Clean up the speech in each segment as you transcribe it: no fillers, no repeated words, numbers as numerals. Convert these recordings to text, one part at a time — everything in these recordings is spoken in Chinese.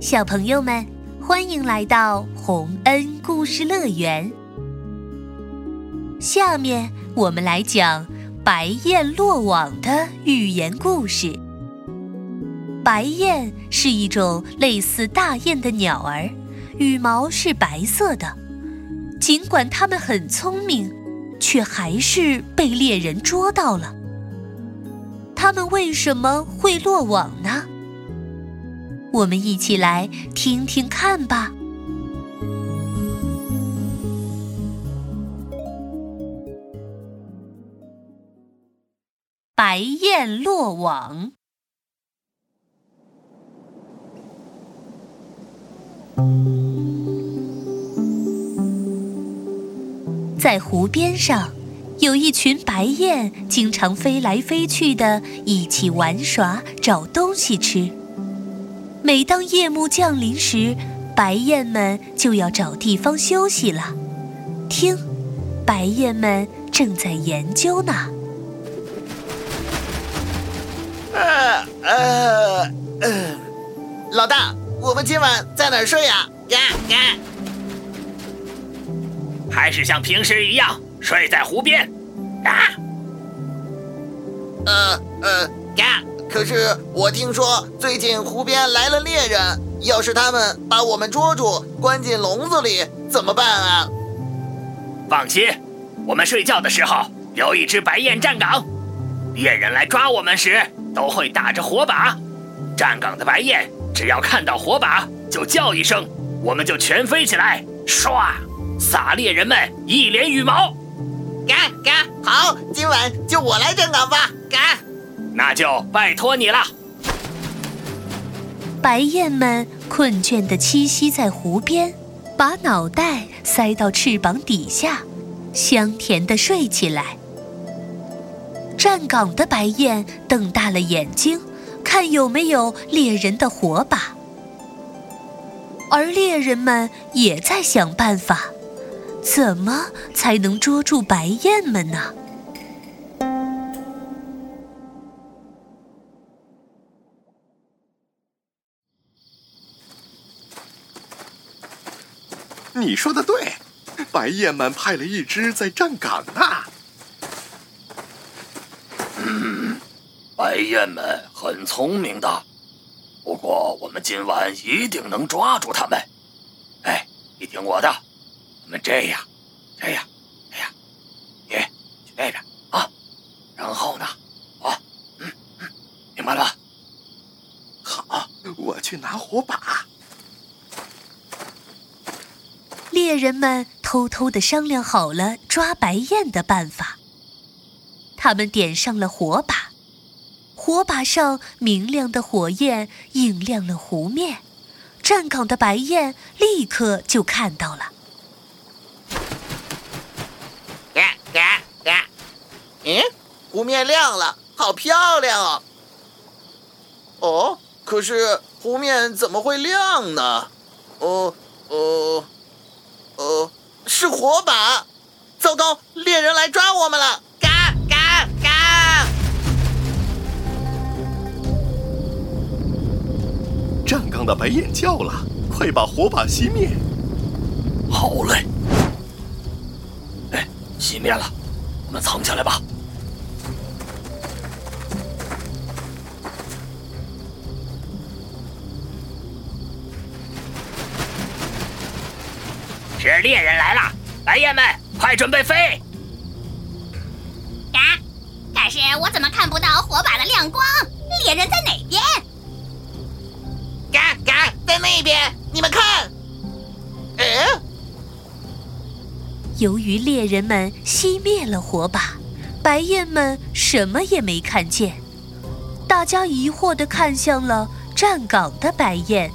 小朋友们，欢迎来到洪恩故事乐园。下面我们来讲白雁落网的寓言故事。白雁是一种类似大雁的鸟儿，羽毛是白色的。尽管它们很聪明，却还是被猎人捉到了。它们为什么会落网呢？我们一起来听听看吧。白雁落网。在湖边上，有一群白雁经常飞来飞去的，一起玩耍，找东西吃。每当夜幕降临时，白雁们就要找地方休息了。听，白雁们正在研究呢。老大，我们今晚在哪儿睡呀？还是像平时一样睡在湖边啊？可是我听说最近湖边来了猎人，要是他们把我们捉住，关进笼子里怎么办啊？放心，我们睡觉的时候有一只白雁站岗，猎人来抓我们时都会打着火把。站岗的白雁只要看到火把就叫一声，我们就全飞起来，唰，撒猎人们一脸羽毛。好，今晚就我来站岗吧。那就拜托你了。白雁们困倦地栖息在湖边，把脑袋塞到翅膀底下，香甜地睡起来。站岗的白雁瞪大了眼睛，看有没有猎人的火把。而猎人们也在想办法，怎么才能捉住白雁们呢？你说的对，白雁们派了一只在站岗啊。白雁们很聪明的，不过我们今晚一定能抓住他们。你听我的，我们这样，你去那边啊，然后呢，明白了吧？好，我去拿火把。猎人们偷偷地商量好了抓白雁的办法。他们点上了火把，火把上明亮的火焰映亮了湖面，站岗的白雁立刻就看到了。湖面亮了，好漂亮哦！可是湖面怎么会亮呢？是火把！糟糕，猎人来抓我们了！站岗的白雁叫了，快把火把熄灭！好嘞！熄灭了，我们藏起来吧。是猎人来了，白雁们，快准备飞！可是我怎么看不到火把的亮光？猎人在哪边？在那边，你们看！由于猎人们熄灭了火把，白雁们什么也没看见。大家疑惑地看向了站岗的白雁。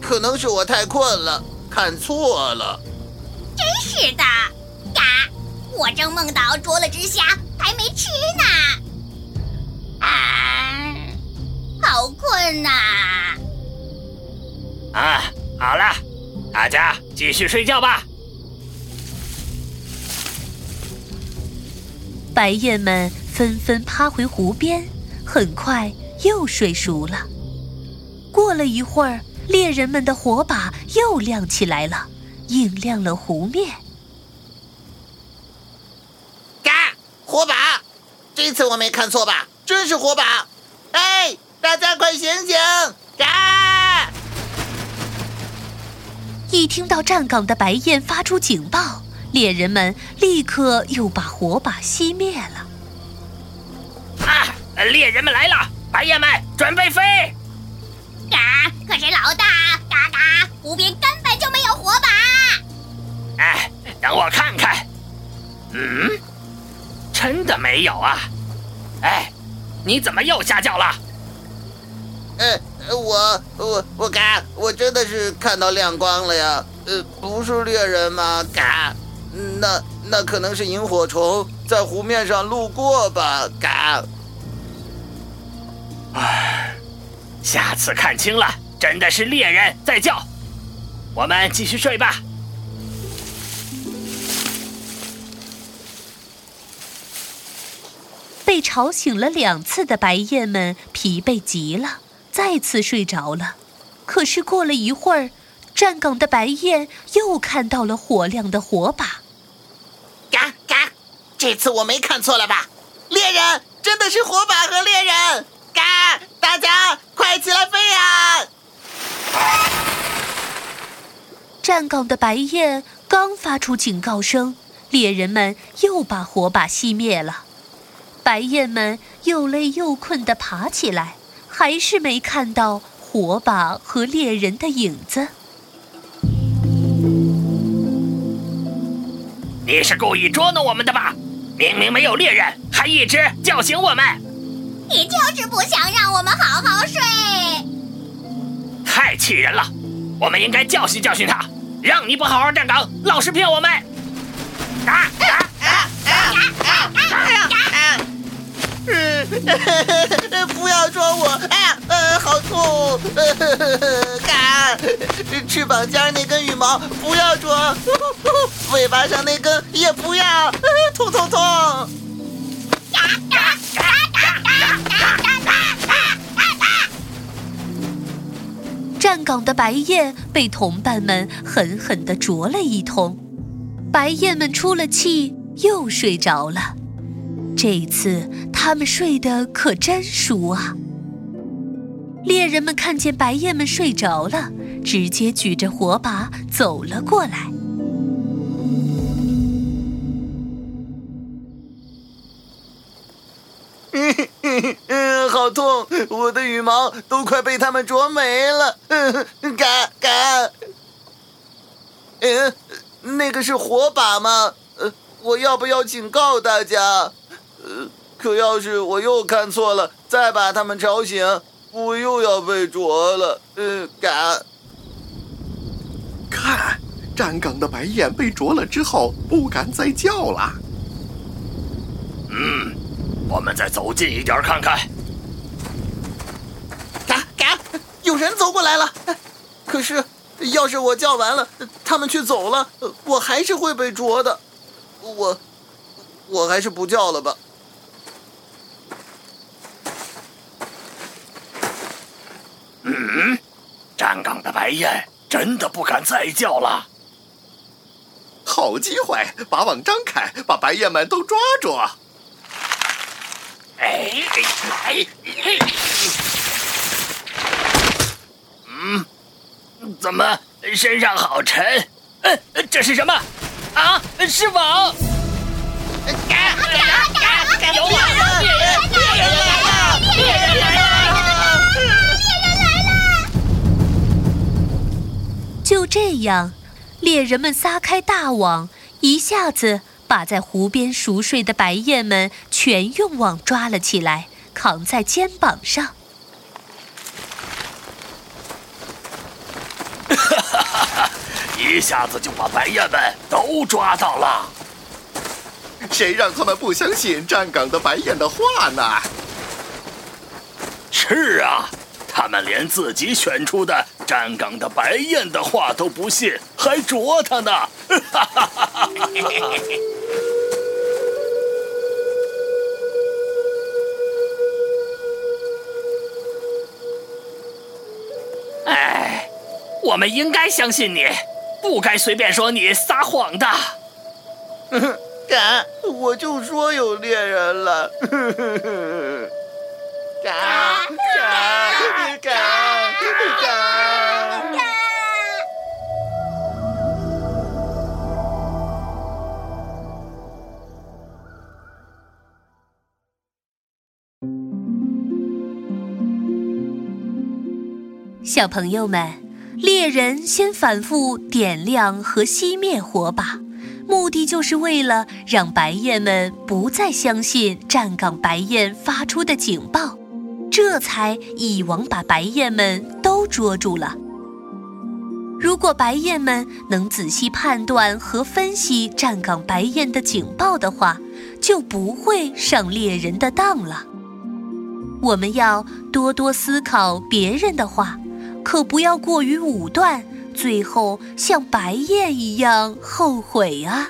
可能是我太困了，看错了。真是的，我正梦到捉了只虾，还没吃呢。好困呐！好了，大家继续睡觉吧。白雁们纷纷趴回湖边，很快又睡熟了。过了一会儿，猎人们的火把又亮起来了，映亮了湖面。嘎！火把！这次我没看错吧？真是火把！哎，大家快醒醒！嘎！一听到站岗的白雁发出警报，猎人们立刻又把火把熄灭了。啊！猎人们来了！白雁们准备飞！嘎！可是老大，嘎嘎，湖边根本就没有火把。哎，等我看看。嗯，真的没有啊？哎，你怎么又瞎叫了？我嘎，我真的是看到亮光了呀。不是猎人吗？嘎，那可能是萤火虫在湖面上路过吧？嘎。唉，下次看清了，真的是猎人在叫。我们继续睡吧。被吵醒了2次的白雁们疲惫极了，再次睡着了。可是过了一会儿，站岗的白雁又看到了火亮的火把。嘎嘎，这次我没看错了吧？猎人真的是火把和猎人。嘎！大家快起来飞呀！站岗的白雁刚发出警告声，猎人们又把火把熄灭了。白雁们又累又困地爬起来，还是没看到火把和猎人的影子。你是故意捉弄我们的吧？明明没有猎人，还一直叫醒我们。你就是不想让我们好好睡，太气人了！我们应该教训教训他，让你不好好站岗，老是骗我们。不要抓我！好痛！翅膀尖那根羽毛不要抓，尾巴上那根也不要，痛痛痛！站岗的白雁被同伴们狠狠地啄了一通，白雁们出了气，又睡着了。这次他们睡得可真熟啊！猎人们看见白雁们睡着了，直接举着火把走了过来。好痛！我的羽毛都快被他们啄没了。嘎嘎！那个是火把吗？我要不要警告大家？可要是我又看错了，再把他们吵醒，我又要被啄了。嘎！看，站岗的白雁被啄了之后，不敢再叫了。我们再走近一点看看。有人走过来了，可是要是我叫完了，他们却走了，我还是会被啄的。我还是不叫了吧。站岗的白雁真的不敢再叫了。好机会，把网张开，把白雁们都抓住。怎么身上好沉？这是什么？啊，是网！有网了！猎人来了！就这样，猎人们撒开大网，一下子把在湖边熟睡的白雁们全用网抓了起来，扛在肩膀上。一下子就把白雁们都抓到了，谁让他们不相信站岗的白雁的话呢？是啊，他们连自己选出的站岗的白雁的话都不信，还啄他呢。我们应该相信你，不该随便说你撒谎的。嘎，我就说有猎人了。嘎嘎嘎嘎嘎！小朋友们，猎人先反复点亮和熄灭火把，目的就是为了让白雁们不再相信站岗白雁发出的警报，这才一网把白雁们都捉住了。如果白雁们能仔细判断和分析站岗白雁的警报的话，就不会上猎人的当了。我们要多多思考别人的话，可不要过于武断，最后像白雁一样后悔啊。